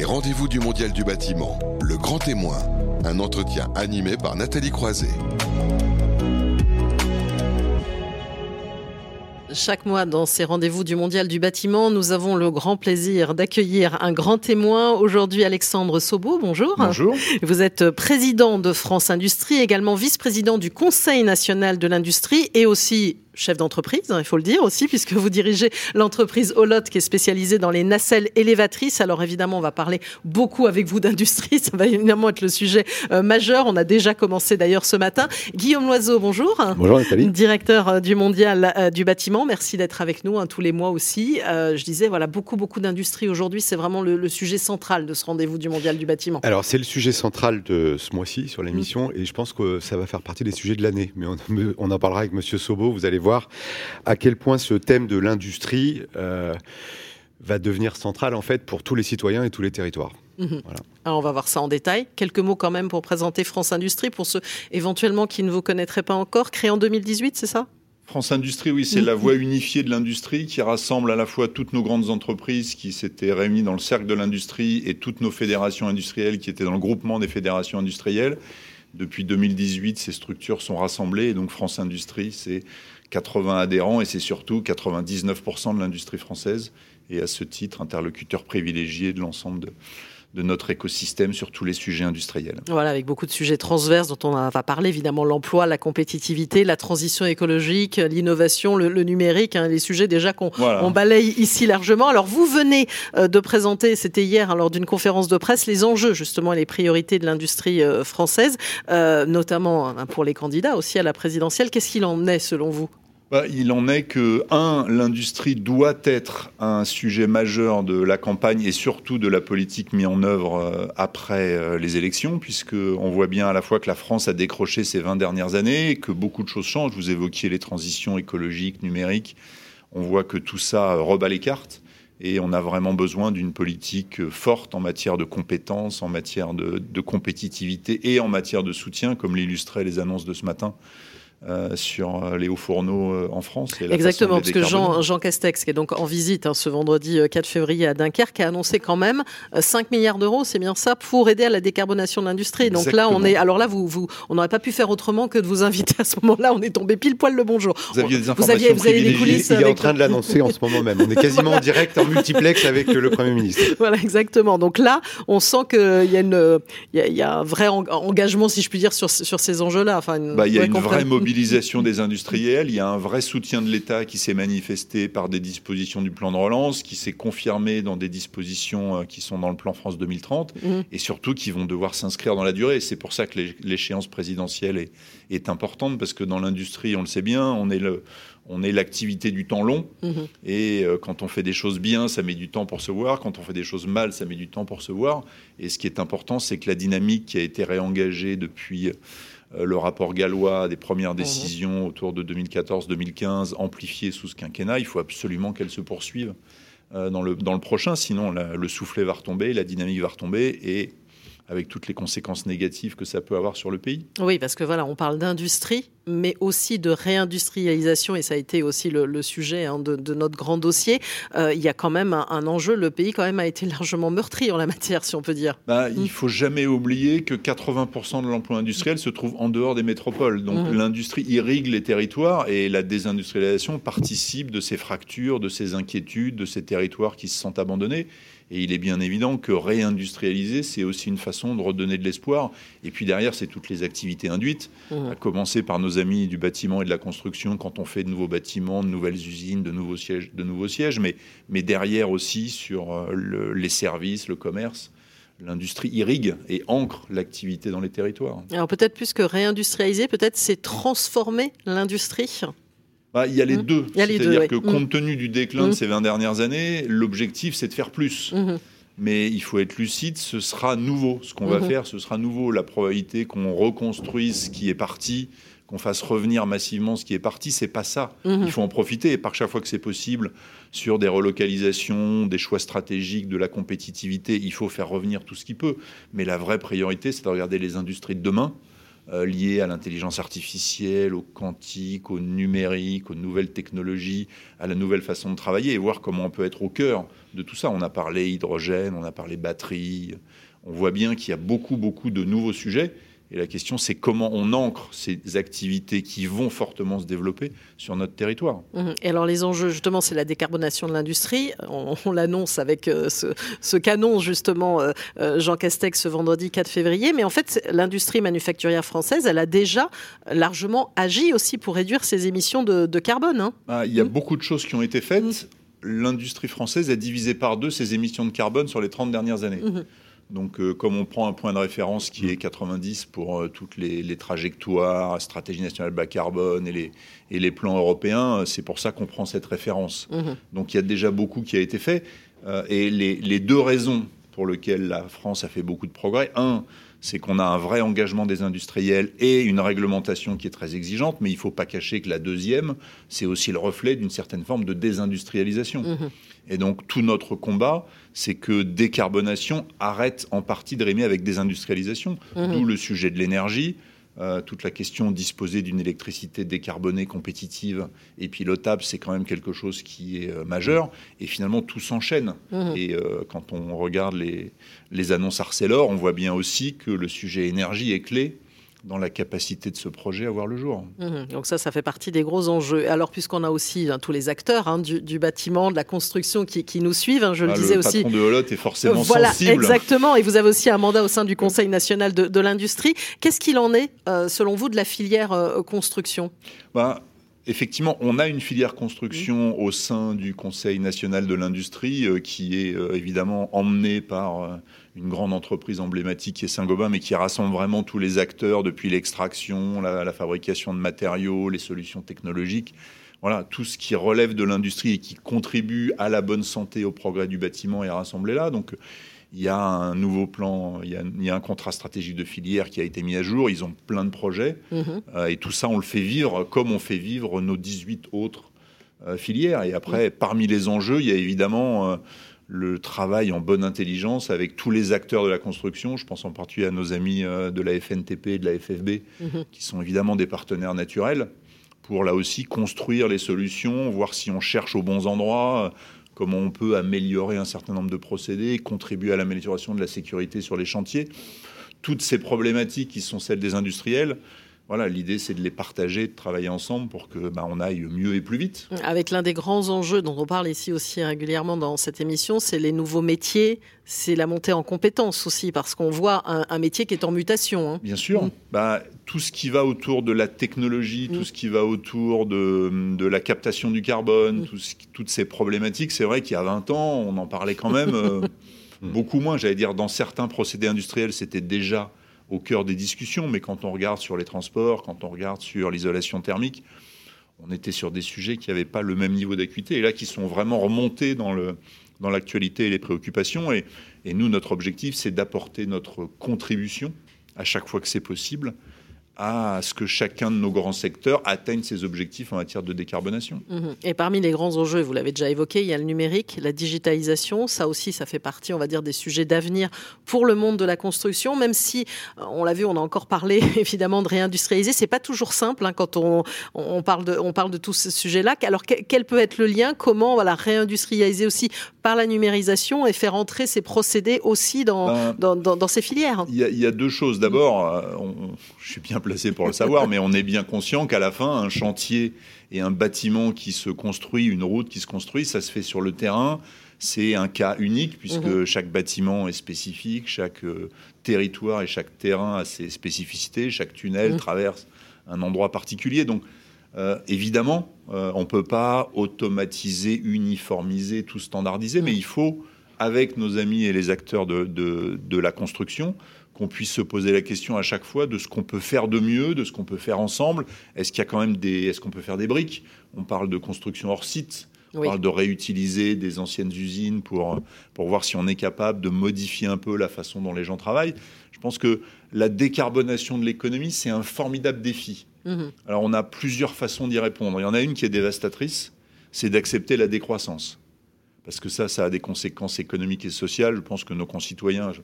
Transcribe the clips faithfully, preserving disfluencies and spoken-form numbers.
Les rendez-vous du Mondial du bâtiment, le grand témoin, un entretien animé par Nathalie Croiset. Chaque mois, dans ces rendez-vous du Mondial du bâtiment, nous avons le grand plaisir d'accueillir un grand témoin. Aujourd'hui, Alexandre Sobo, bonjour. Bonjour. Vous êtes président de France Industrie, également vice-président du Conseil national de l'industrie et aussi chef d'entreprise, il faut le dire aussi, puisque vous dirigez l'entreprise Holot qui est spécialisée dans les nacelles élévatrices. Alors évidemment, on va parler beaucoup avec vous d'industrie, ça va évidemment être le sujet euh, majeur. On a déjà commencé d'ailleurs ce matin. Guillaume Loiseau, bonjour. Bonjour Nathalie. Directeur euh, du Mondial euh, du bâtiment, merci d'être avec nous hein, tous les mois aussi. Euh, je disais, voilà, beaucoup, beaucoup d'industrie aujourd'hui, c'est vraiment le, le sujet central de ce rendez-vous du Mondial du bâtiment. Alors c'est le sujet central de ce mois-ci sur l'émission mmh. et je pense que ça va faire partie des sujets de l'année. Mais on, on en parlera avec Monsieur Sobo, vous allez voir à quel point ce thème de l'industrie euh, va devenir central en fait pour tous les citoyens et tous les territoires. Mmh. Voilà. Alors on va voir ça en détail. Quelques mots quand même pour présenter France Industrie, pour ceux éventuellement qui ne vous connaîtraient pas encore. Créé en deux mille dix-huit, c'est ça ? France Industrie, oui, c'est mmh. la voie unifiée de l'industrie qui rassemble à la fois toutes nos grandes entreprises qui s'étaient réunies dans le cercle de l'industrie et toutes nos fédérations industrielles qui étaient dans le groupement des fédérations industrielles. Depuis deux mille dix-huit, ces structures sont rassemblées et donc France Industrie, c'est quatre-vingts adhérents et c'est surtout quatre-vingt-dix-neuf pour cent de l'industrie française et à ce titre interlocuteur privilégié de l'ensemble de, de notre écosystème sur tous les sujets industriels. Voilà, avec beaucoup de sujets transverses dont on va parler, évidemment l'emploi, la compétitivité, la transition écologique, l'innovation, le, le numérique, hein, les sujets déjà qu'on voilà. on balaye ici largement. Alors vous venez de présenter, c'était hier hein, lors d'une conférence de presse, les enjeux justement et les priorités de l'industrie française, euh, notamment hein, pour les candidats aussi à la présidentielle. Qu'est-ce qu'il en est selon vous ? Bah, il en est que, un, l'industrie doit être un sujet majeur de la campagne et surtout de la politique mise en œuvre après les élections, puisqu'on voit bien à la fois que la France a décroché ces vingt dernières années, que beaucoup de choses changent. Vous évoquiez les transitions écologiques, numériques. On voit que tout ça rebat les cartes et on a vraiment besoin d'une politique forte en matière de compétences, en matière de, de compétitivité et en matière de soutien, comme l'illustraient les annonces de ce matin. Euh, sur euh, les hauts fourneaux euh, en France. Et exactement, parce que Jean, Jean Castex, qui est donc en visite hein, ce vendredi quatre février à Dunkerque, a annoncé quand même euh, cinq milliards d'euros, c'est bien ça, pour aider à la décarbonation de l'industrie. Donc exactement. Là, on est. Alors là, vous, vous, on n'aurait pas pu faire autrement que de vous inviter à ce moment-là. On est tombé pile poil le bonjour. Vous aviez des informations vous aviez, vous aviez les coulisses. Il est en train de l'annoncer en ce moment même. On est quasiment en direct, en multiplex avec le Premier ministre. Voilà, exactement. Donc là, on sent qu'il y a une, il y, y a un vrai en, engagement, si je puis dire, sur sur ces enjeux-là. Enfin, une bah, vraie y a une vraie mobilisation. Mobilisation des industriels, il y a un vrai soutien de l'État qui s'est manifesté par des dispositions du plan de relance, qui s'est confirmé dans des dispositions qui sont dans le plan France deux mille trente mmh. et surtout qui vont devoir s'inscrire dans la durée. Et c'est pour ça que l'échéance présidentielle est, est importante parce que dans l'industrie, on le sait bien, on est le... On est l'activité du temps long mmh. et euh, quand on fait des choses bien, ça met du temps pour se voir. Quand on fait des choses mal, ça met du temps pour se voir. Et ce qui est important, c'est que la dynamique qui a été réengagée depuis euh, le rapport Gallois des premières mmh. décisions autour de deux mille quatorze deux mille quinze, amplifiée sous ce quinquennat, il faut absolument qu'elle se poursuive euh, dans, le, dans le prochain. Sinon, la, le soufflet va retomber, la dynamique va retomber et avec toutes les conséquences négatives que ça peut avoir sur le pays. Oui, parce que voilà, on parle d'industrie, mais aussi de réindustrialisation, et ça a été aussi le, le sujet hein, de, de notre grand dossier. Euh, il y a quand même un, un enjeu, le pays quand même a été largement meurtri en la matière, si on peut dire. Bah, mmh. Il ne faut jamais oublier que quatre-vingts pour cent de l'emploi industriel se trouve en dehors des métropoles. Donc mmh. l'industrie irrigue les territoires, et la désindustrialisation participe de ces fractures, de ces inquiétudes, de ces territoires qui se sentent abandonnés. Et il est bien évident que réindustrialiser, c'est aussi une façon de redonner de l'espoir. Et puis derrière, c'est toutes les activités induites, mmh. à commencer par nos amis du bâtiment et de la construction, quand on fait de nouveaux bâtiments, de nouvelles usines, de nouveaux sièges, de nouveaux sièges. Mais, mais derrière aussi, sur le, les services, le commerce, l'industrie irrigue et ancre l'activité dans les territoires. Alors peut-être plus que réindustrialiser, peut-être c'est transformer l'industrie. Bah, il y a les mmh. deux. A les C'est-à-dire deux, que oui. compte mmh. tenu du déclin mmh. de ces vingt dernières années, l'objectif, c'est de faire plus. Mmh. Mais il faut être lucide, ce sera nouveau. Ce qu'on mmh. va faire, ce sera nouveau. La probabilité qu'on reconstruise ce qui est parti, qu'on fasse revenir massivement ce qui est parti, c'est pas ça. Mmh. Il faut en profiter. Et par chaque fois que c'est possible, sur des relocalisations, des choix stratégiques, de la compétitivité, il faut faire revenir tout ce qui peut. Mais la vraie priorité, c'est de regarder les industries de demain, euh, liées à l'intelligence artificielle, au quantique, au numérique, aux nouvelles technologies, à la nouvelle façon de travailler, et voir comment on peut être au cœur de tout ça. On a parlé hydrogène, on a parlé batterie. On voit bien qu'il y a beaucoup, beaucoup de nouveaux sujets. Et la question, c'est comment on ancre ces activités qui vont fortement se développer sur notre territoire. Mmh. Et alors, les enjeux, justement, c'est la décarbonation de l'industrie. On, on l'annonce avec euh, ce, ce qu'annonce, justement, euh, Jean Castex ce vendredi quatre février. Mais en fait, l'industrie manufacturière française, elle a déjà largement agi aussi pour réduire ses émissions de, de carbone. Hein. Ah, il y a mmh. beaucoup de choses qui ont été faites. Mmh. L'industrie française a divisé par deux ses émissions de carbone sur les trente dernières années. Mmh. Donc, euh, comme on prend un point de référence qui est quatre-vingt-dix pour euh, toutes les, les trajectoires, stratégie nationale bas carbone et les, et les plans européens, c'est pour ça qu'on prend cette référence. Mmh. Donc, il y a déjà beaucoup qui a été fait. Euh, et les, les deux raisons pour lesquelles la France a fait beaucoup de progrès, un, c'est qu'on a un vrai engagement des industriels et une réglementation qui est très exigeante, mais il ne faut pas cacher que la deuxième, c'est aussi le reflet d'une certaine forme de désindustrialisation. Mmh. Et donc, tout notre combat, c'est que décarbonation arrête en partie de rimer avec désindustrialisation, mmh. d'où le sujet de l'énergie. Euh, toute la question disposer d'une électricité décarbonée, compétitive et pilotable, c'est quand même quelque chose qui est euh, majeur. Et finalement, tout s'enchaîne. Mmh. Et euh, quand on regarde les, les annonces Arcelor, on voit bien aussi que le sujet énergie est clé dans la capacité de ce projet à voir le jour. Mmh. Donc ça, ça fait partie des gros enjeux. Alors, puisqu'on a aussi hein, tous les acteurs hein, du, du bâtiment, de la construction qui, qui nous suivent, hein, je bah, le disais aussi... Le patron de Holot est forcément euh, voilà, sensible. Voilà, exactement. Et vous avez aussi un mandat au sein du Conseil national de, de l'industrie. Qu'est-ce qu'il en est, euh, selon vous, de la filière euh, construction ? bah, Effectivement, on a une filière construction mmh. au sein du Conseil national de l'industrie euh, qui est euh, évidemment emmenée par... Euh, une grande entreprise emblématique qui est Saint-Gobain, mais qui rassemble vraiment tous les acteurs, depuis l'extraction, la, la fabrication de matériaux, les solutions technologiques. Voilà, tout ce qui relève de l'industrie et qui contribue à la bonne santé, au progrès du bâtiment est rassemblé là. Donc, il y a un nouveau plan, il y a, il y a un contrat stratégique de filière qui a été mis à jour. Ils ont plein de projets. Mmh. Euh, et tout ça, on le fait vivre comme on fait vivre nos dix-huit autres euh, filières. Et après, mmh. parmi les enjeux, il y a évidemment... Euh, le travail en bonne intelligence avec tous les acteurs de la construction. Je pense en particulier à nos amis de la F N T P et de la F F B, mmh. qui sont évidemment des partenaires naturels, pour là aussi construire les solutions, voir si on cherche aux bons endroits, comment on peut améliorer un certain nombre de procédés, contribuer à l'amélioration de la sécurité sur les chantiers. Toutes ces problématiques qui sont celles des industriels, voilà, l'idée, c'est de les partager, de travailler ensemble pour que bah, on aille mieux et plus vite. Avec l'un des grands enjeux dont on parle ici aussi régulièrement dans cette émission, c'est les nouveaux métiers, c'est la montée en compétences aussi, parce qu'on voit un, un métier qui est en mutation. Hein. Bien sûr. Mmh. Bah, tout ce qui va autour de la technologie, mmh. tout ce qui va autour de, de la captation du carbone, mmh. tout ce, toutes ces problématiques, c'est vrai qu'il y a vingt ans, on en parlait quand même euh, mmh. beaucoup moins. J'allais dire, dans certains procédés industriels, c'était déjà... au cœur des discussions, mais quand on regarde sur les transports, quand on regarde sur l'isolation thermique, on était sur des sujets qui n'avaient pas le même niveau d'acuité, et là, qui sont vraiment remontés dans, le, dans l'actualité et les préoccupations. Et, et nous, notre objectif, c'est d'apporter notre contribution, à chaque fois que c'est possible, à ce que chacun de nos grands secteurs atteigne ses objectifs en matière de décarbonation. Mmh. Et parmi les grands enjeux, vous l'avez déjà évoqué, il y a le numérique, la digitalisation. Ça aussi, ça fait partie, on va dire, des sujets d'avenir pour le monde de la construction, même si, on l'a vu, on a encore parlé, évidemment, de réindustrialiser. C'est pas toujours simple hein, quand on, on, parle de, on parle de tous ces sujets-là. Alors, quel peut être le lien ? Comment voilà, réindustrialiser aussi par la numérisation et faire entrer ces procédés aussi dans, ben, dans, dans, dans ces filières ? Il y, y a deux choses. D'abord, on, je suis bien placé pour le savoir, mais on est bien conscient qu'à la fin, un chantier et un bâtiment qui se construit, une route qui se construit, ça se fait sur le terrain. C'est un cas unique, puisque mmh. chaque bâtiment est spécifique, chaque euh, territoire et chaque terrain a ses spécificités, chaque tunnel mmh. traverse un endroit particulier. Donc, euh, évidemment, euh, on ne peut pas automatiser, uniformiser, tout standardiser, mmh. mais il faut, avec nos amis et les acteurs de, de, de la construction, qu'on puisse se poser la question à chaque fois de ce qu'on peut faire de mieux, de ce qu'on peut faire ensemble. Est-ce qu'il y a quand même des... Est-ce qu'on peut faire des briques ? On parle de construction hors site. On oui. parle de réutiliser des anciennes usines pour, pour voir si on est capable de modifier un peu la façon dont les gens travaillent. Je pense que la décarbonation de l'économie, c'est un formidable défi. Mmh. Alors, on a plusieurs façons d'y répondre. Il y en a une qui est dévastatrice, c'est d'accepter la décroissance. Parce que ça, ça a des conséquences économiques et sociales. Je pense que nos concitoyens... Je...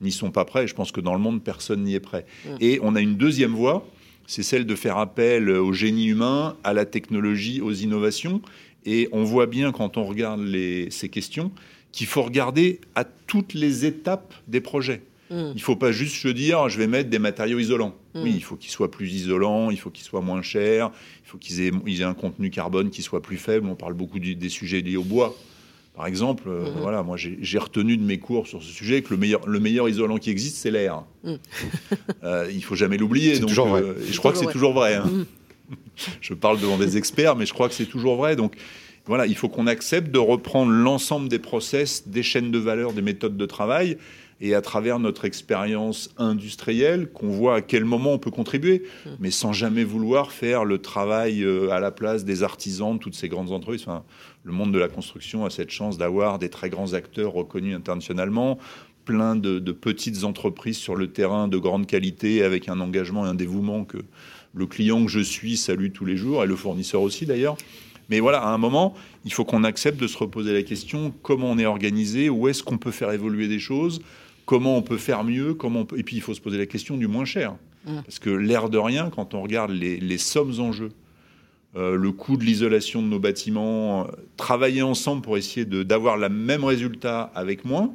n'y sont pas prêts. Je pense que dans le monde, personne n'y est prêt. Mmh. Et on a une deuxième voie, c'est celle de faire appel au génie humain, à la technologie, aux innovations. Et on voit bien, quand on regarde les, ces questions, qu'il faut regarder à toutes les étapes des projets. Mmh. Il ne faut pas juste se dire « je vais mettre des matériaux isolants ». Mmh. Oui, il faut qu'ils soient plus isolants, il faut qu'ils soient moins chers, il faut qu'ils aient, ils aient un contenu carbone qui soit plus faible. On parle beaucoup du, des sujets liés au bois. Par exemple, euh, mmh. voilà, moi j'ai, j'ai retenu de mes cours sur ce sujet que le meilleur, le meilleur isolant qui existe, c'est l'air. Mmh. euh, il ne faut jamais l'oublier. Donc, euh, je c'est crois que c'est vrai. toujours vrai. Hein. Mmh. Je parle devant des experts, mais je crois que c'est toujours vrai. Donc voilà, il faut qu'on accepte de reprendre l'ensemble des process, des chaînes de valeur, des méthodes de travail, et à travers notre expérience industrielle, qu'on voit à quel moment on peut contribuer, mais sans jamais vouloir faire le travail à la place des artisans de toutes ces grandes entreprises. Enfin, le monde de la construction a cette chance d'avoir des très grands acteurs reconnus internationalement, plein de, de petites entreprises sur le terrain de grande qualité, avec un engagement et un dévouement que le client que je suis salue tous les jours, et le fournisseur aussi d'ailleurs. Mais voilà, à un moment, il faut qu'on accepte de se reposer la question comment on est organisé, où est-ce qu'on peut faire évoluer des choses, comment on peut faire mieux, comment on peut... et puis il faut se poser la question du moins cher. Mmh. Parce que l'air de rien, quand on regarde les, les sommes en jeu, euh, le coût de l'isolation de nos bâtiments, euh, travailler ensemble pour essayer de, d'avoir le même résultat avec moins,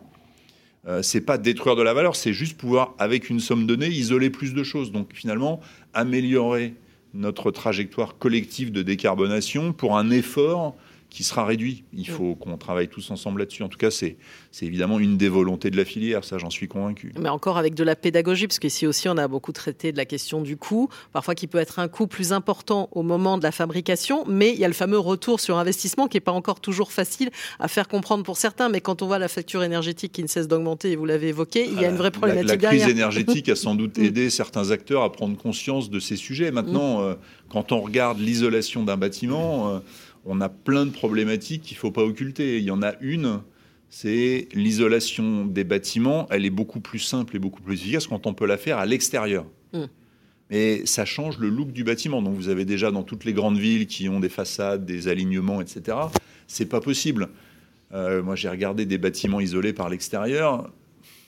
euh, c'est pas détruire de la valeur, c'est juste pouvoir, avec une somme donnée, isoler plus de choses. Donc finalement, améliorer notre trajectoire collective de décarbonation pour un effort qui sera réduit. Il faut qu'on travaille tous ensemble là-dessus. En tout cas, c'est, c'est évidemment une des volontés de la filière, ça, j'en suis convaincu. Mais encore avec de la pédagogie, parce qu'ici aussi, on a beaucoup traité de la question du coût, parfois qui peut être un coût plus important au moment de la fabrication, mais il y a le fameux retour sur investissement qui n'est pas encore toujours facile à faire comprendre pour certains. Mais quand on voit la facture énergétique qui ne cesse d'augmenter, et vous l'avez évoqué, il y a une vraie problématique derrière. La, la crise derrière. énergétique a sans doute aidé certains acteurs à prendre conscience de ces sujets. Maintenant, euh, quand on regarde l'isolation d'un bâtiment... Euh, On a plein de problématiques qu'il ne faut pas occulter. Il y en a une, c'est l'isolation des bâtiments. Elle est beaucoup plus simple et beaucoup plus efficace quand on peut la faire à l'extérieur. Mmh. Mais ça change le look du bâtiment. Donc vous avez déjà dans toutes les grandes villes qui ont des façades, des alignements, et cetera. Ce n'est pas possible. Euh, moi, j'ai regardé des bâtiments isolés par l'extérieur.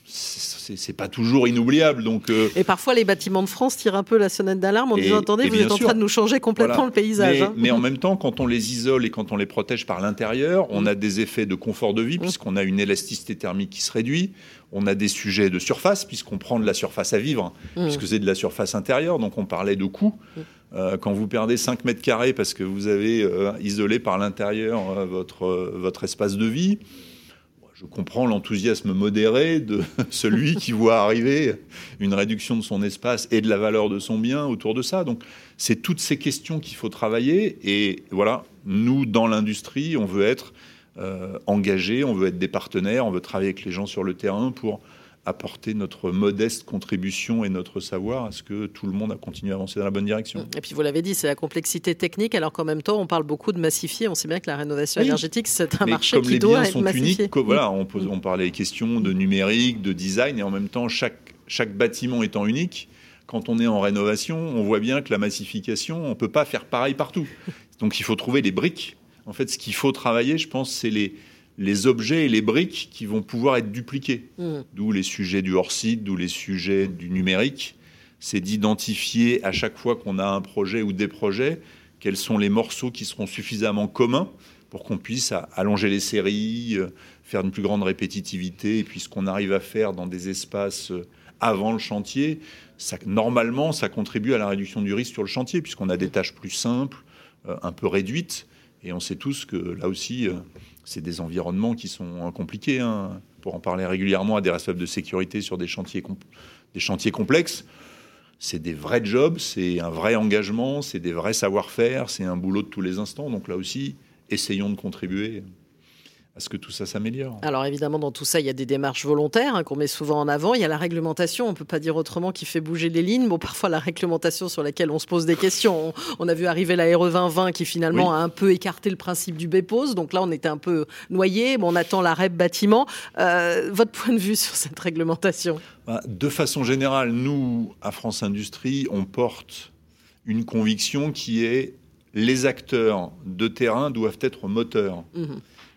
C'est, c'est pas toujours inoubliable. Donc, euh... Et parfois, les bâtiments de France tirent un peu la sonnette d'alarme en disant « Attendez, vous êtes en train de nous changer complètement voilà. le paysage. » hein. Mais en même temps, quand on les isole et quand on les protège par l'intérieur, on a des effets de confort de vie, puisqu'on a une élasticité thermique qui se réduit. On a des sujets de surface, puisqu'on prend de la surface à vivre, mmh. puisque c'est de la surface intérieure. Donc, on parlait de coût. Mmh. Euh, quand vous perdez cinq mètres carrés parce que vous avez euh, isolé par l'intérieur euh, votre, euh, votre espace de vie... Je comprends l'enthousiasme modéré de celui qui voit arriver une réduction de son espace et de la valeur de son bien autour de ça. Donc, c'est toutes ces questions qu'il faut travailler. Et voilà, nous, dans l'industrie, on veut être euh, engagés, on veut être des partenaires, on veut travailler avec les gens sur le terrain pour apporter notre modeste contribution et notre savoir à ce que tout le monde a continué à avancer dans la bonne direction. Et puis vous l'avez dit, c'est la complexité technique, alors qu'en même temps, on parle beaucoup de massifier. On sait bien que la rénovation oui. énergétique, c'est un mais marché qui doit être massifié. Comme les biens sont uniques, voilà, on, pose, on parlait des questions de numérique, de design, et en même temps, chaque, chaque bâtiment étant unique, quand on est en rénovation, on voit bien que la massification, on ne peut pas faire pareil partout. Donc il faut trouver les briques. En fait, ce qu'il faut travailler, je pense, c'est les... les objets et les briques qui vont pouvoir être dupliqués. Mmh. D'où les sujets du hors-site, d'où les sujets du numérique. C'est d'identifier à chaque fois qu'on a un projet ou des projets, quels sont les morceaux qui seront suffisamment communs pour qu'on puisse allonger les séries, faire une plus grande répétitivité. Et puis ce qu'on arrive à faire dans des espaces avant le chantier, ça, normalement, ça contribue à la réduction du risque sur le chantier, puisqu'on a des tâches plus simples, un peu réduites. Et on sait tous que là aussi... c'est des environnements qui sont compliqués. Hein. Pour en parler régulièrement à des responsables de sécurité sur des chantiers, compl- des chantiers complexes, c'est des vrais jobs, c'est un vrai engagement, c'est des vrais savoir-faire, c'est un boulot de tous les instants. Donc là aussi, essayons de contribuer à ce que tout ça s'améliore. Alors évidemment, dans tout ça, il y a des démarches volontaires hein, qu'on met souvent en avant. Il y a la réglementation, on ne peut pas dire autrement, qui fait bouger les lignes. Bon, parfois, la réglementation sur laquelle on se pose des questions. On, on a vu arriver la R E vingt vingt qui, finalement, oui. a un peu écarté le principe du BEPOS. Donc là, on était un peu noyé. Bon, on attend la R E P bâtiment. Euh, votre point de vue sur cette réglementation ? Bah, de façon générale, nous, à France Industrie, on porte une conviction qui est les acteurs de terrain doivent être moteurs. Mmh.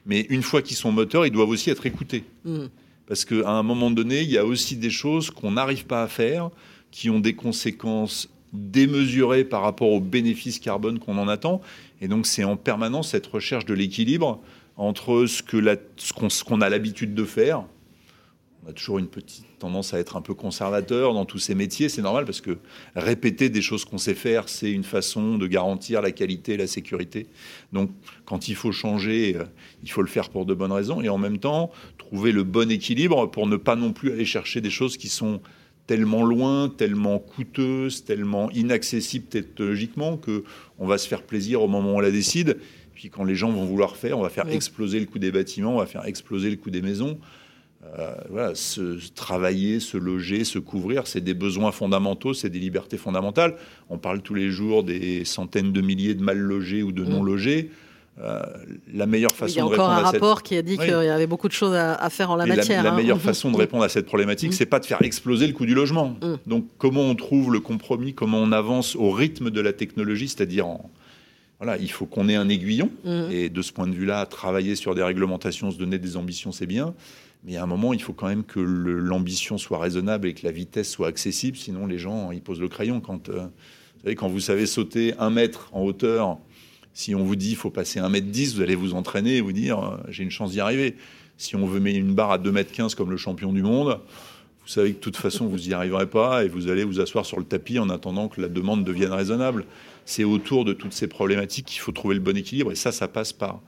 Mais une fois qu'ils sont moteurs, ils doivent aussi être écoutés. Mmh. Parce qu'à un moment donné, il y a aussi des choses qu'on n'arrive pas à faire, qui ont des conséquences démesurées par rapport aux bénéfices carbone qu'on en attend. Et donc, c'est en permanence cette recherche de l'équilibre entre ce, que la, ce, qu'on, ce qu'on a l'habitude de faire. On a toujours une petite tendance à être un peu conservateur dans tous ces métiers. C'est normal parce que répéter des choses qu'on sait faire, c'est une façon de garantir la qualité, la sécurité. Donc, quand il faut changer, il faut le faire pour de bonnes raisons. Et en même temps, trouver le bon équilibre pour ne pas non plus aller chercher des choses qui sont tellement loin, tellement coûteuses, tellement inaccessibles technologiquement qu'on va se faire plaisir au moment où on la décide. Puis quand les gens vont vouloir faire, on va faire exploser le coût des bâtiments, on va faire exploser le coût des maisons. Euh, voilà, se travailler, se loger, se couvrir, c'est des besoins fondamentaux, c'est des libertés fondamentales. On parle tous les jours des centaines de milliers de mal logés ou de non logés. Euh, la meilleure façon de répondre à cette... Il y a encore un rapport cette... qui a dit oui. qu'il y avait beaucoup de choses à, à faire en la Et matière. La, la hein. meilleure façon de répondre à cette problématique, c'est pas de faire exploser le coût du logement. Donc comment on trouve le compromis, comment on avance au rythme de la technologie, c'est-à-dire en... Voilà, il faut qu'on ait un aiguillon. Mmh. Et de ce point de vue-là, travailler sur des réglementations, se donner des ambitions, c'est bien. Mais à un moment, il faut quand même que le, l'ambition soit raisonnable et que la vitesse soit accessible. Sinon, les gens, ils posent le crayon. Quand, euh, vous savez, quand vous savez sauter un mètre en hauteur, si on vous dit qu'il faut passer un mètre dix, vous allez vous entraîner et vous dire euh, « j'ai une chance d'y arriver ». Si on veut mettre une barre à deux mètres quinze comme le champion du monde, vous savez que de toute façon, vous n'y arriverez pas et vous allez vous asseoir sur le tapis en attendant que la demande devienne raisonnable. C'est autour de toutes ces problématiques qu'il faut trouver le bon équilibre. Et ça, ça passe par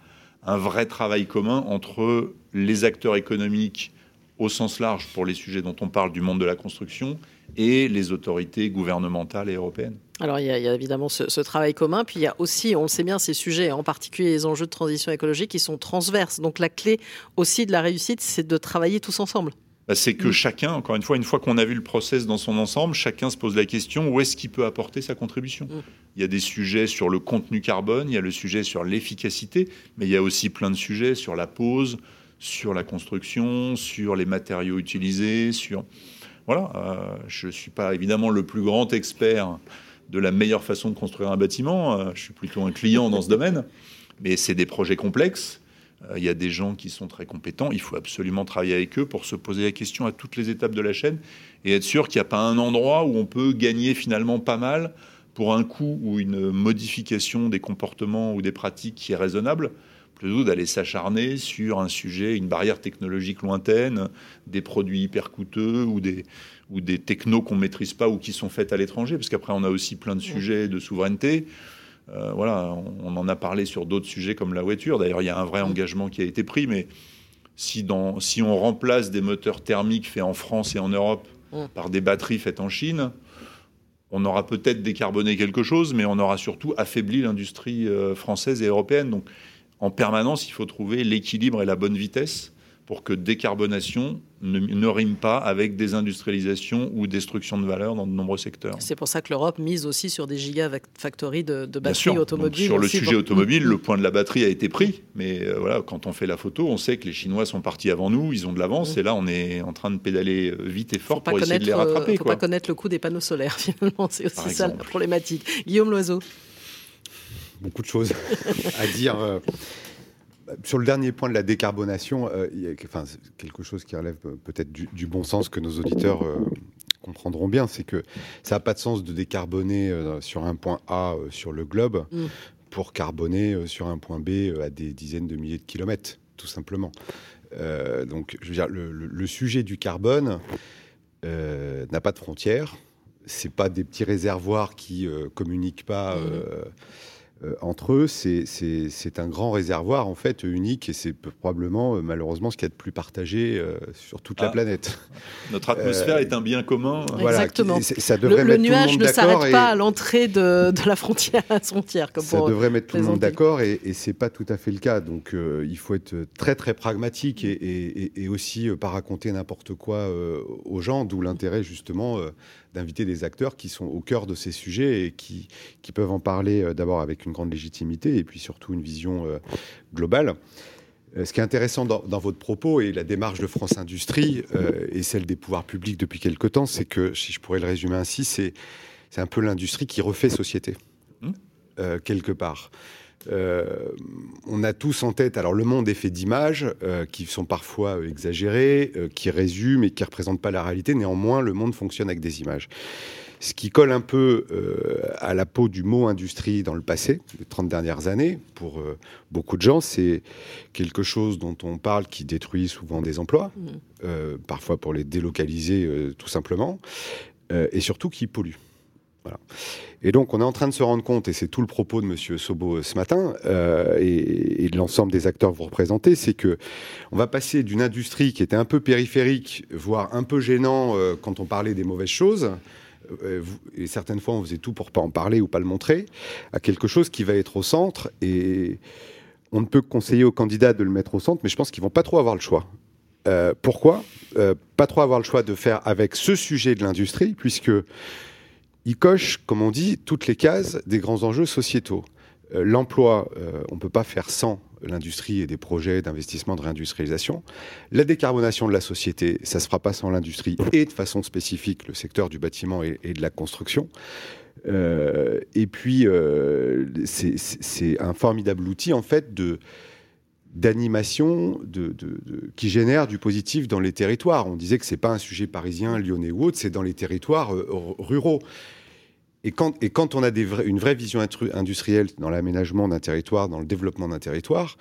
un vrai travail commun entre les acteurs économiques au sens large pour les sujets dont on parle du monde de la construction et les autorités gouvernementales et européennes. Alors, il y a, il y a évidemment ce, ce travail commun. Puis, il y a aussi, on le sait bien, ces sujets, en particulier les enjeux de transition écologique, qui sont transverses. Donc, la clé aussi de la réussite, c'est de travailler tous ensemble. C'est que chacun, encore une fois, une fois qu'on a vu le process dans son ensemble, chacun se pose la question où est-ce qu'il peut apporter sa contribution. Il y a des sujets sur le contenu carbone, il y a le sujet sur l'efficacité, mais il y a aussi plein de sujets sur la pose, sur la construction, sur les matériaux utilisés, sur... Voilà, euh, je ne suis pas évidemment le plus grand expert de la meilleure façon de construire un bâtiment, euh, je suis plutôt un client dans ce domaine, mais c'est des projets complexes. Il y a des gens qui sont très compétents. Il faut absolument travailler avec eux pour se poser la question à toutes les étapes de la chaîne et être sûr qu'il n'y a pas un endroit où on peut gagner finalement pas mal pour un coût ou une modification des comportements ou des pratiques qui est raisonnable, plutôt d'aller s'acharner sur un sujet, une barrière technologique lointaine, des produits hyper coûteux ou des, ou des technos qu'on ne maîtrise pas ou qui sont faites à l'étranger. Parce qu'après, on a aussi plein de sujets de souveraineté. Euh, voilà, on, on en a parlé sur d'autres sujets comme la voiture. D'ailleurs, il y a un vrai engagement qui a été pris. Mais si, dans, si on remplace des moteurs thermiques faits en France et en Europe mmh. par des batteries faites en Chine, on aura peut-être décarboné quelque chose, mais on aura surtout affaibli l'industrie euh, française et européenne. Donc, en permanence, il faut trouver l'équilibre et la bonne vitesse pour que décarbonation ne, ne rime pas avec désindustrialisation ou destruction de valeur dans de nombreux secteurs. C'est pour ça que l'Europe mise aussi sur des gigafactories de, de batteries automobiles. Sur le sujet pour... automobile, le point de la batterie a été pris. Mais euh, voilà, quand on fait la photo, on sait que les Chinois sont partis avant nous, ils ont de l'avance. Mmh. Et là, on est en train de pédaler vite et fort pour essayer de les rattraper. Il ne faut quoi. pas connaître le coût des panneaux solaires, finalement. C'est aussi ça la problématique. Guillaume Loiseau. Beaucoup de choses à dire. Euh... Sur le dernier point de la décarbonation, euh, il y a, enfin, quelque chose qui relève peut-être du, du bon sens que nos auditeurs euh, comprendront bien, c'est que ça n'a pas de sens de décarboner euh, sur un point A euh, sur le globe mmh. pour carboner euh, sur un point B euh, à des dizaines de milliers de kilomètres, tout simplement. Euh, donc, je veux dire, le, le, le sujet du carbone euh, n'a pas de frontières. C'est pas des petits réservoirs qui euh, communiquent pas. Euh, mmh. Euh, entre eux, c'est, c'est, c'est un grand réservoir en fait unique et c'est probablement euh, malheureusement ce qu'il y a de plus partagé euh, sur toute ah. la planète. Notre atmosphère euh, est un bien commun. Voilà, exactement. Ça devrait le, mettre le nuage tout le monde ne d'accord s'arrête et... pas à l'entrée de, de la frontière à la frontière. Comme ça devrait mettre tout le monde d'accord et, et c'est pas tout à fait le cas. Donc euh, il faut être très très pragmatique et, et, et aussi euh, pas raconter n'importe quoi euh, aux gens. D'où l'intérêt justement euh, d'inviter des acteurs qui sont au cœur de ces sujets et qui qui peuvent en parler euh, d'abord avec une une grande légitimité et puis surtout une vision euh, globale. Euh, ce qui est intéressant dans, dans votre propos et la démarche de France Industrie euh, et celle des pouvoirs publics depuis quelque temps, c'est que, si je pourrais le résumer ainsi, c'est, c'est un peu l'industrie qui refait société, euh, quelque part. Euh, on a tous en tête, alors le monde est fait d'images euh, qui sont parfois euh, exagérées, euh, qui résument et qui ne représentent pas la réalité. Néanmoins, le monde fonctionne avec des images. Ce qui colle un peu euh, à la peau du mot industrie dans le passé, les trente dernières années, pour euh, beaucoup de gens, c'est quelque chose dont on parle qui détruit souvent des emplois, mmh. euh, parfois pour les délocaliser euh, tout simplement, euh, et surtout qui pollue. Voilà. Et donc on est en train de se rendre compte, et c'est tout le propos de M. Sobo ce matin, euh, et, et de l'ensemble des acteurs que vous représentez, c'est qu'on va passer d'une industrie qui était un peu périphérique, voire un peu gênant euh, quand on parlait des mauvaises choses, euh, et certaines fois on faisait tout pour ne pas en parler ou pas le montrer, à quelque chose qui va être au centre, et on ne peut conseiller aux candidats de le mettre au centre, mais je pense qu'ils ne vont pas trop avoir le choix. Euh, pourquoi ? euh, Pas trop avoir le choix de faire avec ce sujet de l'industrie, puisque... il coche, comme on dit, toutes les cases des grands enjeux sociétaux. Euh, l'emploi, euh, on ne peut pas faire sans l'industrie et des projets d'investissement de réindustrialisation. La décarbonation de la société, ça ne se fera pas sans l'industrie et de façon spécifique le secteur du bâtiment et, et de la construction. Euh, et puis, euh, c'est, c'est un formidable outil, en fait, de... d'animation de, de, de, qui génère du positif dans les territoires. On disait que ce n'est pas un sujet parisien, lyonnais ou autre, c'est dans les territoires euh, ruraux. Et quand, et quand on a des vrais, une vraie vision intru, industrielle dans l'aménagement d'un territoire, dans le développement d'un territoire,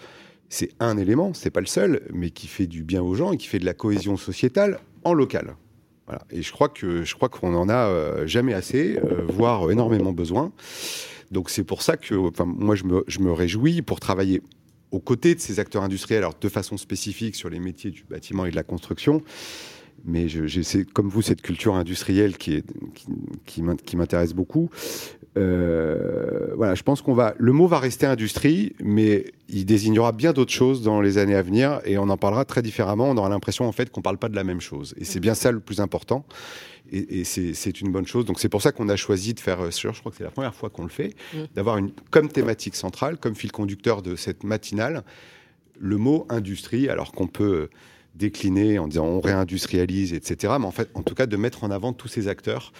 c'est un élément, ce n'est pas le seul, mais qui fait du bien aux gens et qui fait de la cohésion sociétale en local. Voilà. Et je crois, que, je crois qu'on n'en a euh, jamais assez, euh, voire énormément besoin. Donc c'est pour ça que enfin, moi je me, je me réjouis pour travailler aux côtés de ces acteurs industriels, alors de façon spécifique sur les métiers du bâtiment et de la construction, mais je, je, c'est, comme vous, cette culture industrielle qui, est, qui, qui m'intéresse beaucoup. Euh, voilà, je pense qu'on va... Le mot va rester industrie, mais il désignera bien d'autres choses dans les années à venir, et on en parlera très différemment. On aura l'impression, en fait, qu'on ne parle pas de la même chose. Et c'est bien ça le plus important. Et, et c'est, c'est une bonne chose. Donc c'est pour ça qu'on a choisi de faire, je crois que c'est la première fois qu'on le fait, mmh. d'avoir une, comme thématique centrale, comme fil conducteur de cette matinale, le mot industrie, alors qu'on peut décliner en disant on réindustrialise, et cetera. Mais en fait, en tout cas, de mettre en avant tous ces acteurs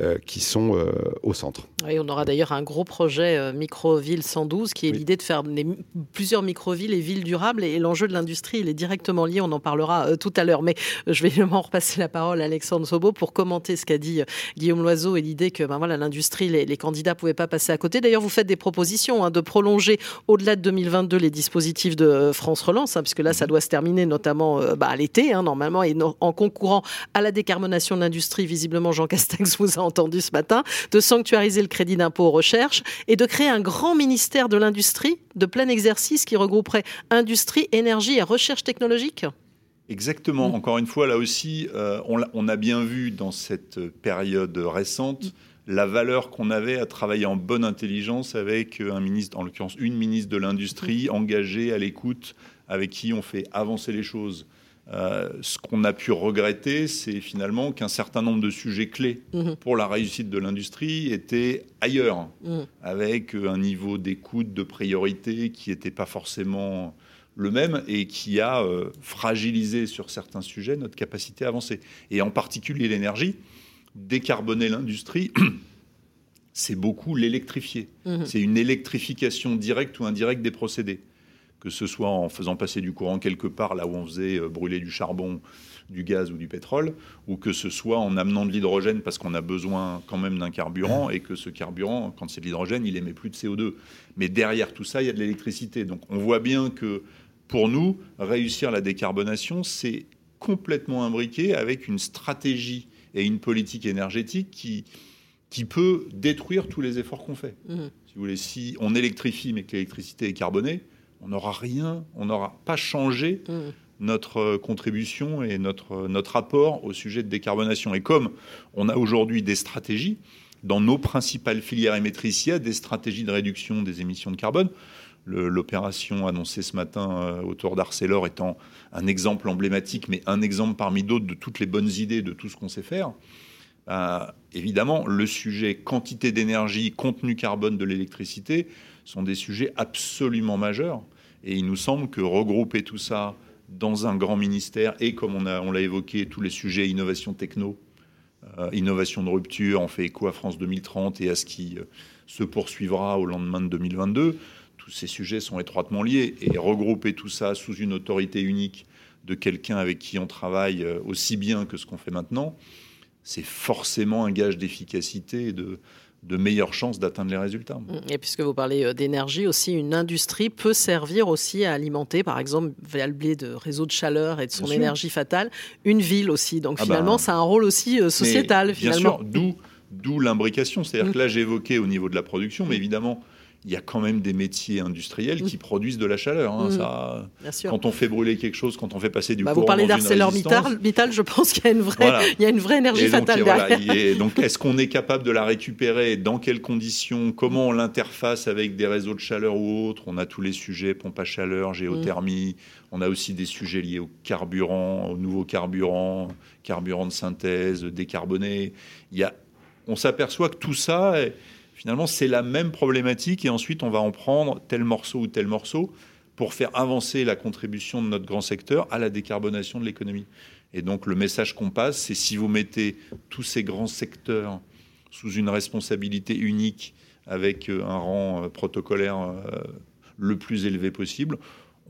euh, qui sont euh, au centre. Et on aura d'ailleurs un gros projet euh, Microville cent douze qui est oui. l'idée de faire des, plusieurs microvilles et villes durables. Et, et l'enjeu de l'industrie, il est directement lié. On en parlera euh, tout à l'heure. Mais euh, je vais m'en repasser la parole à Alexandre Sobo pour commenter ce qu'a dit euh, Guillaume Loiseau et l'idée que ben, voilà, l'industrie, les, les candidats ne pouvaient pas passer à côté. D'ailleurs, vous faites des propositions hein, de prolonger au-delà de deux mille vingt-deux les dispositifs de euh, France Relance, hein, puisque là, ça doit se terminer notamment euh, bah, à l'été, hein, normalement, et no- en concourant à la décarbonation de l'industrie. Visiblement, Jean Castex vous a entendu ce matin, de sanctuariser le crédit d'impôt aux recherches et de créer un grand ministère de l'industrie de plein exercice qui regrouperait industrie, énergie et recherche technologique. Exactement. Mmh. Encore une fois, là aussi, euh, on, on a bien vu dans cette période récente mmh. la valeur qu'on avait à travailler en bonne intelligence avec un ministre, en l'occurrence une ministre de l'industrie mmh. engagée à l'écoute, avec qui on fait avancer les choses. Euh, ce qu'on a pu regretter, c'est finalement qu'un certain nombre de sujets clés mmh. pour la réussite de l'industrie étaient ailleurs, mmh. avec un niveau d'écoute, de priorité qui n'était pas forcément le même et qui a euh, fragilisé sur certains sujets notre capacité à avancer. Et en particulier l'énergie, décarboner l'industrie, c'est beaucoup l'électrifier. Mmh. C'est une électrification directe ou indirecte des procédés. Que ce soit en faisant passer du courant quelque part, là où on faisait brûler du charbon, du gaz ou du pétrole, ou que ce soit en amenant de l'hydrogène parce qu'on a besoin quand même d'un carburant et que ce carburant, quand c'est de l'hydrogène, il émet plus de C O deux. Mais derrière tout ça, il y a de l'électricité. Donc on voit bien que pour nous, réussir la décarbonation, c'est complètement imbriqué avec une stratégie et une politique énergétique qui, qui peut détruire tous les efforts qu'on fait. Mmh. Si vous voulez, si on électrifie mais que l'électricité est carbonée, on n'aura rien, on n'aura pas changé mmh. notre contribution et notre, notre apport au sujet de décarbonation. Et comme on a aujourd'hui des stratégies, dans nos principales filières émettrices, il y a des stratégies de réduction des émissions de carbone. Le, l'opération annoncée ce matin euh, autour d'Arcelor étant un exemple emblématique, mais un exemple parmi d'autres de toutes les bonnes idées, de tout ce qu'on sait faire. Euh, évidemment, le sujet quantité d'énergie, contenu carbone de l'électricité sont des sujets absolument majeurs. Et il nous semble que regrouper tout ça dans un grand ministère, et comme on, a, on l'a évoqué, tous les sujets innovation techno, euh, innovation de rupture, on fait écho à France deux mille trente et à ce qui euh, se poursuivra au lendemain de deux mille vingt-deux, tout tous ces sujets sont étroitement liés, et regrouper tout ça sous une autorité unique de quelqu'un avec qui on travaille aussi bien que ce qu'on fait maintenant, c'est forcément un gage d'efficacité et de, de meilleures chances d'atteindre les résultats. Et puisque vous parlez d'énergie aussi, une industrie peut servir aussi à alimenter, par exemple, via le biais de réseaux de chaleur et de son bien énergie sûr. fatale, une ville aussi. Donc ah finalement, ben, ça a un rôle aussi sociétal. Finalement. Bien sûr, d'où, d'où l'imbrication. C'est-à-dire mmh. que là, j'évoquais au niveau de la production, mais évidemment, il y a quand même des métiers industriels mmh. qui produisent de la chaleur. Hein, mmh. ça, quand on fait brûler quelque chose, quand on fait passer du bah, courant dans une résistance... Vous parlez d'ArcelorMittal, je pense qu'il y a une vraie, voilà. il y a une vraie énergie et donc, fatale et voilà, derrière. Et donc, est-ce qu'on est capable de la récupérer ? Dans quelles conditions ? Comment on l'interface avec des réseaux de chaleur ou autres ? On a tous les sujets, pompe à chaleur, géothermie. Mmh. On a aussi des sujets liés au carburant, aux nouveaux carburants, carburants de synthèse, décarbonés. Il y a... On s'aperçoit que tout ça... Est... Finalement, c'est la même problématique et ensuite, on va en prendre tel morceau ou tel morceau pour faire avancer la contribution de notre grand secteur à la décarbonation de l'économie. Et donc, le message qu'on passe, c'est si vous mettez tous ces grands secteurs sous une responsabilité unique avec un rang protocolaire le plus élevé possible,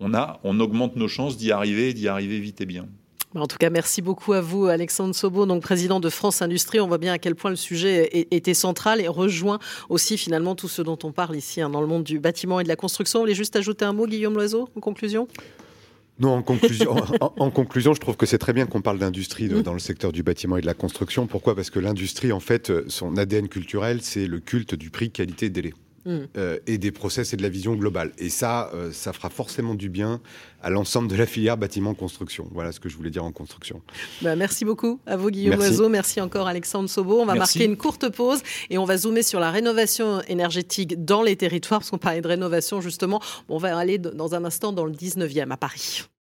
on a, on augmente nos chances d'y arriver, d'y arriver vite et bien. En tout cas, merci beaucoup à vous, Alexandre Sobo, donc président de France Industrie. On voit bien à quel point le sujet était central et rejoint aussi finalement tout ce dont on parle ici hein, dans le monde du bâtiment et de la construction. Vous voulez juste ajouter un mot, Guillaume Loiseau, en conclusion ? Non, en conclusion, en, en conclusion, je trouve que c'est très bien qu'on parle d'industrie de, dans le secteur du bâtiment et de la construction. Pourquoi ? Parce que l'industrie, en fait, son A D N culturel, c'est le culte du prix, qualité, délai. Mmh. Euh, et des process et de la vision globale. Et ça, euh, ça fera forcément du bien à l'ensemble de la filière bâtiment-construction. Voilà ce que je voulais dire en construction. Bah, merci beaucoup à vous, Guillaume Loiseau. Merci encore, Alexandre Sobo. On va merci. marquer une courte pause et on va zoomer sur la rénovation énergétique dans les territoires, parce qu'on parlait de rénovation, justement. On va aller dans un instant dans le dix-neuvième, à Paris.